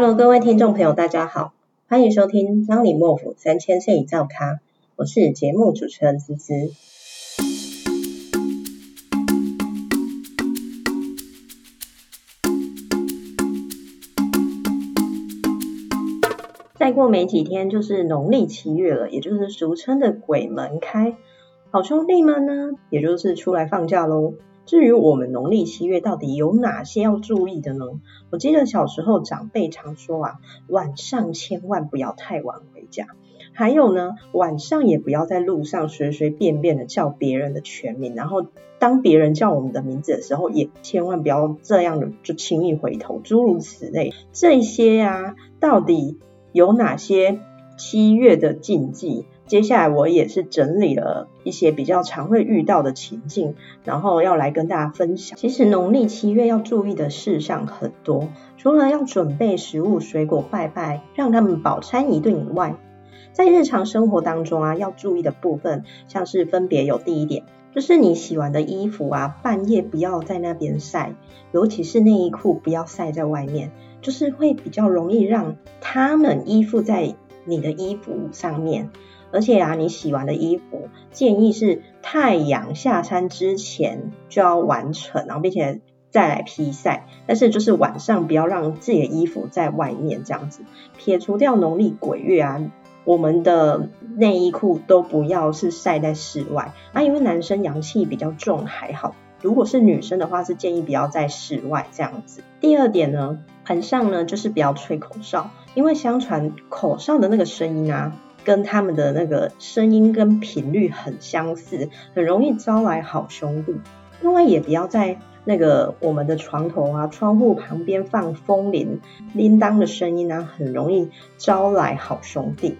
Hello， 各位听众朋友，大家好，欢迎收听张李莫府3000岁一造咖，我是节目主持人芝芝。再过没几天就是农历7月了，也就是俗称的鬼门开，好兄弟们呢，也就是出来放假喽。至于我们农历7月到底有哪些要注意的呢？我记得小时候长辈常说啊，晚上千万不要太晚回家，还有呢，晚上也不要在路上随随便便的叫别人的全名，然后当别人叫我们的名字的时候，也千万不要这样的就轻易回头，诸如此类。这些啊，到底有哪些7月的禁忌？接下来我也是整理了一些比较常会遇到的情境，然后要来跟大家分享。其实农历7月要注意的事项很多，除了要准备食物水果拜拜，让他们饱餐一顿以外，在日常生活当中啊，要注意的部分像是分别有第一点，就是你洗完的衣服啊，半夜不要在那边晒，尤其是内衣裤不要晒在外面，就是会比较容易让他们依附在你的衣服上面。而且啊，你洗完的衣服建议是太阳下山之前就要完成，然后并且再来披晒，但是就是晚上不要让自己的衣服在外面这样子。撇除掉农历鬼月啊，我们的内衣裤都不要是晒在室外啊，因为男生阳气比较重还好，如果是女生的话是建议不要在室外这样子。第二点呢，晚上呢就是不要吹口哨，因为相传口哨的那个声音啊，跟他们的那个声音跟频率很相似，很容易招来好兄弟。另外也不要在那个我们的床头啊、窗户旁边放风铃，铃铛的声音啊，很容易招来好兄弟。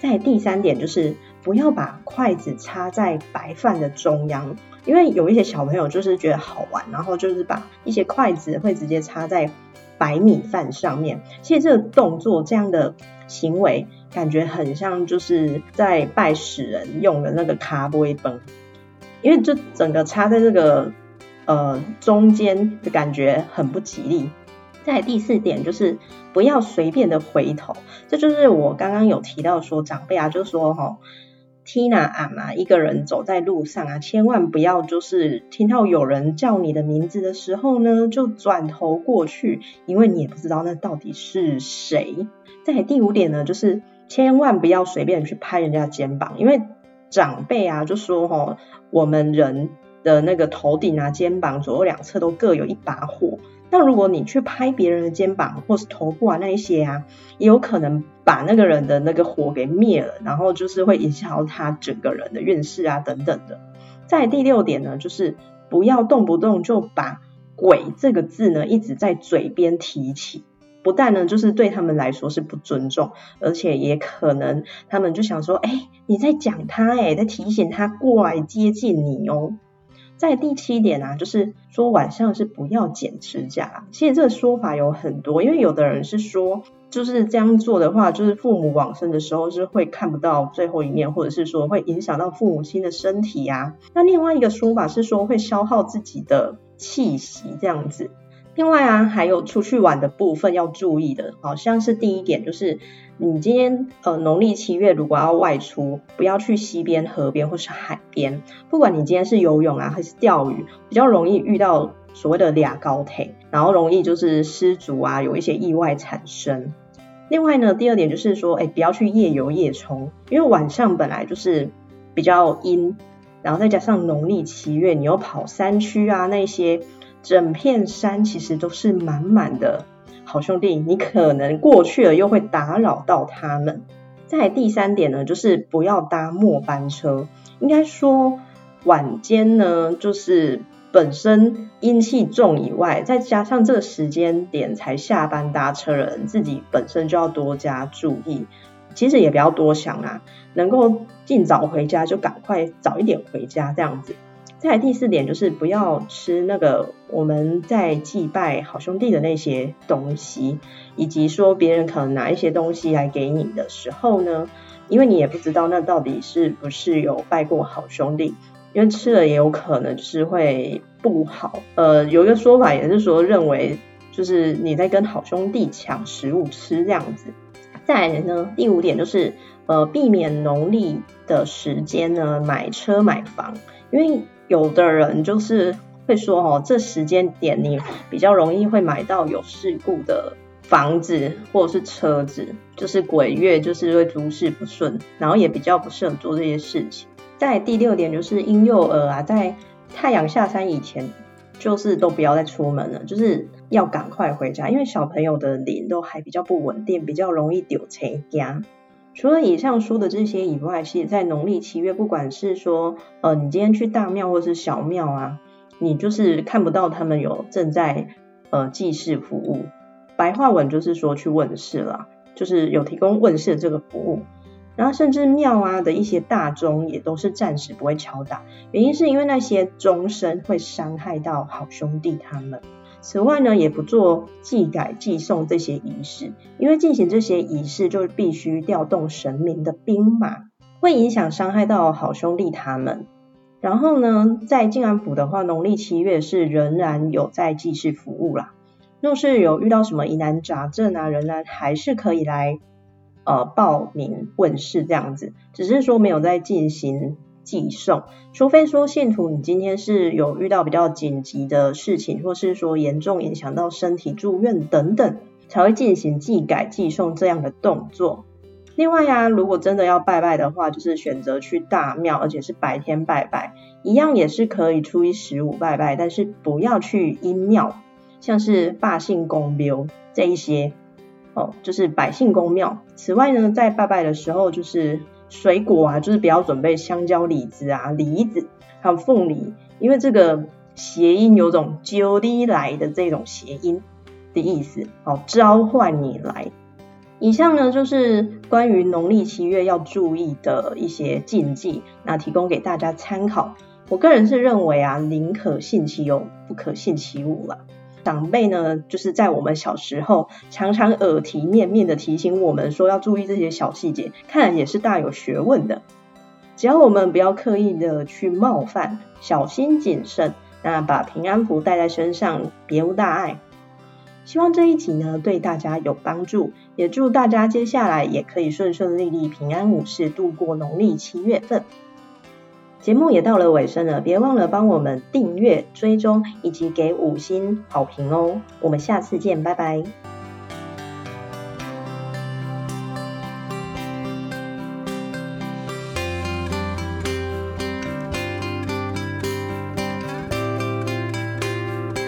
再第三点就是不要把筷子插在白饭的中央，因为有一些小朋友就是觉得好玩，然后就是把一些筷子会直接插在白米饭上面。其实这个动作，这样的行为感觉很像就是在拜死人用的那个卡杯饭，因为就整个插在这个中间的感觉很不吉利。再来第4点就是不要随便的回头，这就是我刚刚有提到说长辈啊就说Tina 阿妈一个人走在路上啊，千万不要就是听到有人叫你的名字的时候呢，就转头过去，因为你也不知道那到底是谁。再来第5点呢，就是千万不要随便去拍人家肩膀，因为长辈啊就说我们人的那个头顶啊、肩膀左右两侧都各有一把火，那如果你去拍别人的肩膀或是头部啊那一些啊，也有可能把那个人的那个火给灭了，然后就是会影响到他整个人的运势啊等等的。再来第6点呢，就是不要动不动就把鬼这个字呢一直在嘴边提起，不但呢就是对他们来说是不尊重，而且也可能他们就想说你在讲他在提醒他过来接近你哦。在第7点啊，就是说晚上是不要剪指甲。其实这个说法有很多，因为有的人是说就是这样做的话，就是父母往生的时候是会看不到最后一面，或者是说会影响到父母亲的身体啊。那另外一个说法是说会消耗自己的气息这样子。另外啊，还有出去玩的部分要注意的，好像是第1点，就是你今天农历7月如果要外出，不要去溪边、河边或是海边，不管你今天是游泳啊还是钓鱼，比较容易遇到所谓的抓交替，然后容易就是失足啊，有一些意外产生。另外呢，第2点就是说不要去夜游夜冲，因为晚上本来就是比较阴，然后再加上农历7月你又跑山区啊那些，整片山其实都是满满的好兄弟，你可能过去了又会打扰到他们。再来第3点呢，就是不要搭末班车。应该说晚间呢，就是本身阴气重以外，再加上这个时间点才下班搭车的人，自己本身就要多加注意。其实也不要多想啊，能够尽早回家就赶快早一点回家这样子。再来第4点就是不要吃那个我们在祭拜好兄弟的那些东西，以及说别人可能拿一些东西来给你的时候呢，因为你也不知道那到底是不是有拜过好兄弟，因为吃了也有可能就是会不好。有一个说法也是说认为就是你在跟好兄弟抢食物吃这样子。再来呢，第五点就是避免农历的时间呢买车买房，因为有的人就是会说这时间点你比较容易会买到有事故的房子或者是车子，就是鬼月就是会诸事不顺，然后也比较不适合做这些事情。再来第六点就是婴幼儿啊，在太阳下山以前就是都不要再出门了，就是要赶快回家，因为小朋友的灵都还比较不稳定，比较容易丢车家。除了以上说的这些以外，其实在农历七月，不管是说你今天去大庙或是小庙啊，你就是看不到他们有正在祭祀服务，白话文就是说去问事啦，就是有提供问事这个服务。然后甚至庙啊的一些大钟也都是暂时不会敲打，原因是因为那些钟声会伤害到好兄弟他们。此外呢，也不做祭改祭送这些仪式，因为进行这些仪式就必须调动神明的兵马，会影响伤害到好兄弟他们。然后呢，在晋安府的话，农历七月是仍然有在祭祀服务啦，若是有遇到什么疑难杂症啊，仍然还是可以来报名问事这样子，只是说没有在进行祭送，除非说信徒你今天是有遇到比较紧急的事情，或是说严重影响到身体住院等等，才会进行祭改祭送这样的动作。另外啊，如果真的要拜拜的话，就是选择去大庙，而且是白天拜拜，一样也是可以初一十五拜拜，但是不要去阴庙，像是百姓公庙这一些就是百姓公庙。此外呢，在拜拜的时候，就是水果啊，就是不要准备香蕉、李子啊、梨子还有凤梨，因为这个谐音有种招你来的这种谐音的意思，召唤你来。以上呢，就是关于农历七月要注意的一些禁忌，那提供给大家参考。我个人是认为啊，宁可信其有，不可信其无啦。长辈呢，就是在我们小时候常常耳提面命的提醒我们说要注意这些小细节，看来也是大有学问的。只要我们不要刻意的去冒犯，小心谨慎，那把平安符带在身上，别无大碍。希望这一集呢对大家有帮助，也祝大家接下来也可以顺顺利利平安无事度过农历七月份。节目也到了尾声了，别忘了帮我们订阅、追踪以及给5星好评哦。我们下次见，拜拜。